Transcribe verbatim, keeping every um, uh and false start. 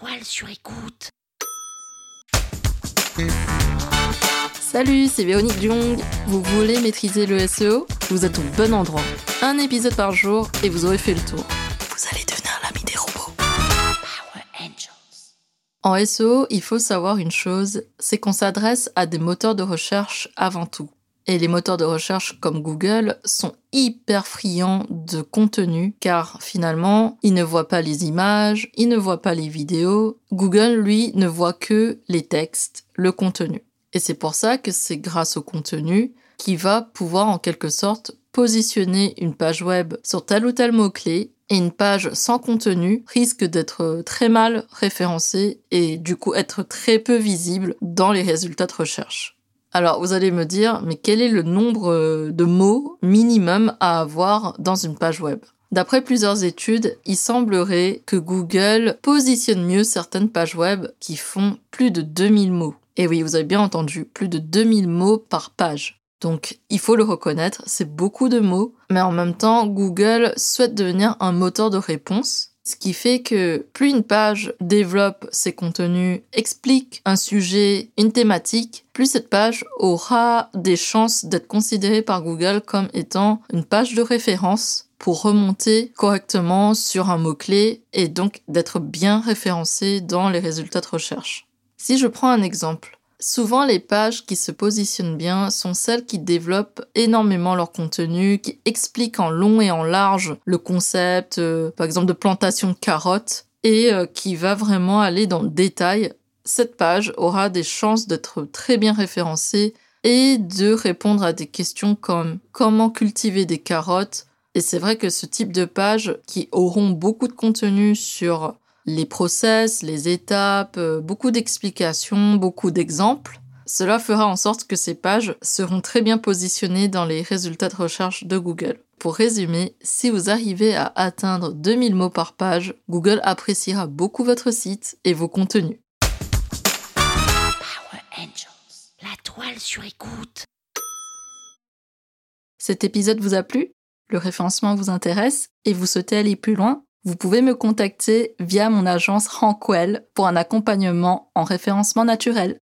Toile sur Écoute. Salut, c'est Véronique Duong. Vous voulez maîtriser le S E O? Vous êtes au bon endroit. Un épisode par jour et vous aurez fait le tour. Vous allez devenir l'ami des robots. Power Angels. En S E O, il faut savoir une chose, c'est qu'on s'adresse à des moteurs de recherche avant tout. Et les moteurs de recherche comme Google sont hyper friands de contenu car finalement, ils ne voient pas les images, ils ne voient pas les vidéos. Google, lui, ne voit que les textes, le contenu. Et c'est pour ça que c'est grâce au contenu qu'il va pouvoir en quelque sorte positionner une page web sur tel ou tel mot-clé et une page sans contenu risque d'être très mal référencée et du coup être très peu visible dans les résultats de recherche. Alors, vous allez me dire, mais quel est le nombre de mots minimum à avoir dans une page web? D'après plusieurs études, il semblerait que Google positionne mieux certaines pages web qui font plus de deux mille mots. Et oui, vous avez bien entendu, plus de deux mille mots par page. Donc, il faut le reconnaître, c'est beaucoup de mots, mais en même temps, Google souhaite devenir un moteur de réponse. Ce qui fait que plus une page développe ses contenus, explique un sujet, une thématique, plus cette page aura des chances d'être considérée par Google comme étant une page de référence pour remonter correctement sur un mot-clé et donc d'être bien référencée dans les résultats de recherche. Si je prends un exemple, souvent les pages qui se positionnent bien sont celles qui développent énormément leur contenu, qui expliquent en long et en large le concept, euh, par exemple de plantation de carottes, et euh, qui va vraiment aller dans le détail. Cette page aura des chances d'être très bien référencée et de répondre à des questions comme « Comment cultiver des carottes ?» Et c'est vrai que ce type de pages qui auront beaucoup de contenu sur les process, les étapes, beaucoup d'explications, beaucoup d'exemples. Cela fera en sorte que ces pages seront très bien positionnées dans les résultats de recherche de Google. Pour résumer, si vous arrivez à atteindre deux mille mots par page, Google appréciera beaucoup votre site et vos contenus. Power Angels, la toile sur écoute. Cet épisode vous a plu? Le référencement vous intéresse et vous souhaitez aller plus loin? Vous pouvez me contacter via mon agence Rankwell pour un accompagnement en référencement naturel.